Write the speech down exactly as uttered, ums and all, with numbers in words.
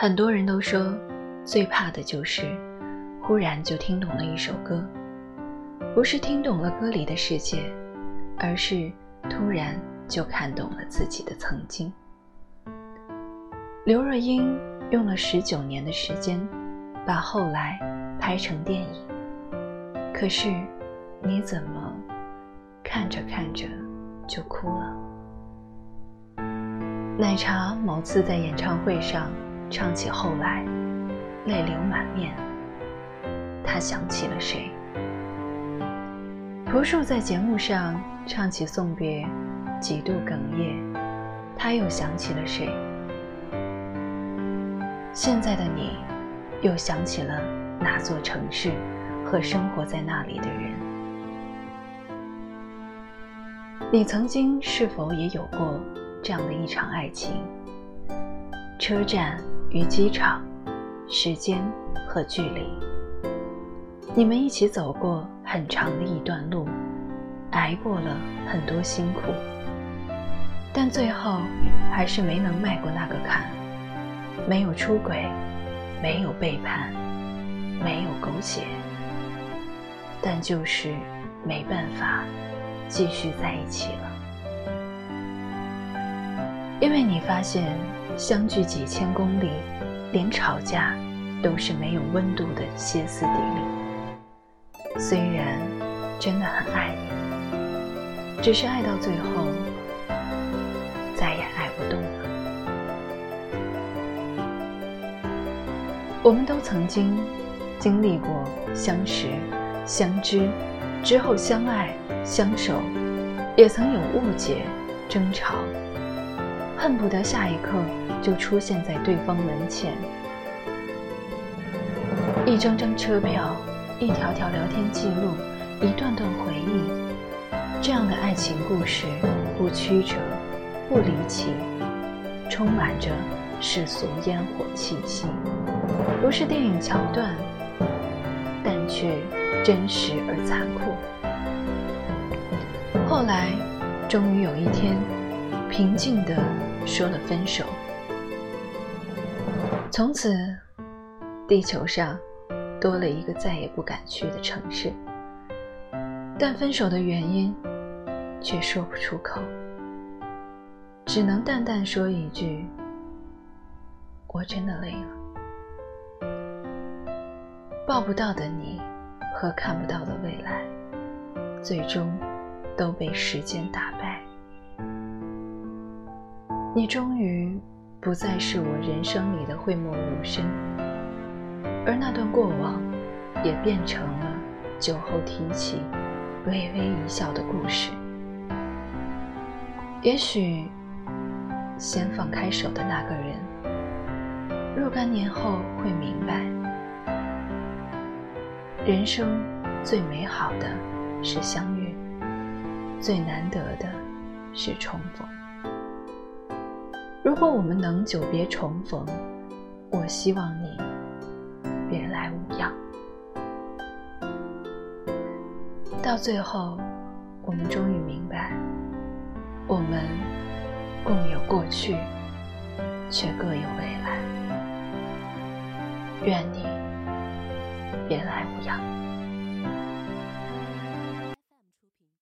很多人都说，最怕的就是忽然就听懂了一首歌，不是听懂了歌里的世界，而是突然就看懂了自己的曾经。刘若英用了十九年的时间，把后来拍成电影。可是，你怎么看着看着就哭了？奶茶某次在演唱会上唱起《后来》，泪流满面。他想起了谁？朴树在节目上唱起《送别》，几度哽咽。他又想起了谁？现在的你，又想起了哪座城市和生活在那里的人？你曾经是否也有过这样的一场爱情？车站与机场，时间和距离，你们一起走过很长的一段路，挨过了很多辛苦，但最后还是没能迈过那个坎。没有出轨，没有背叛，没有苟且，但就是没办法继续在一起了。因为你发现，相距几千公里，连吵架都是没有温度的歇斯底里。虽然真的很爱你，只是爱到最后，再也爱不动了。我们都曾经经历过相识、相知，之后相爱、相守，也曾有误解、争吵，恨不得下一刻就出现在对方门前。一张张车票，一条条聊天记录，一段段回忆，这样的爱情故事不曲折，不离奇，充满着世俗烟火气息，不是电影桥段，但却真实而残酷。后来终于有一天，平静地说了分手。从此地球上多了一个再也不敢去的城市，但分手的原因却说不出口，只能淡淡说一句，我真的累了。抱不到的你和看不到的未来，最终都被时间打败。你终于不再是我人生里的讳莫如深，而那段过往也变成了酒后提起微微一笑的故事。也许先放开手的那个人，若干年后会明白，人生最美好的是相遇，最难得的是重逢。如果我们能久别重逢，我希望你别来无恙。到最后，我们终于明白，我们共有过去，却各有未来。愿你别来无恙。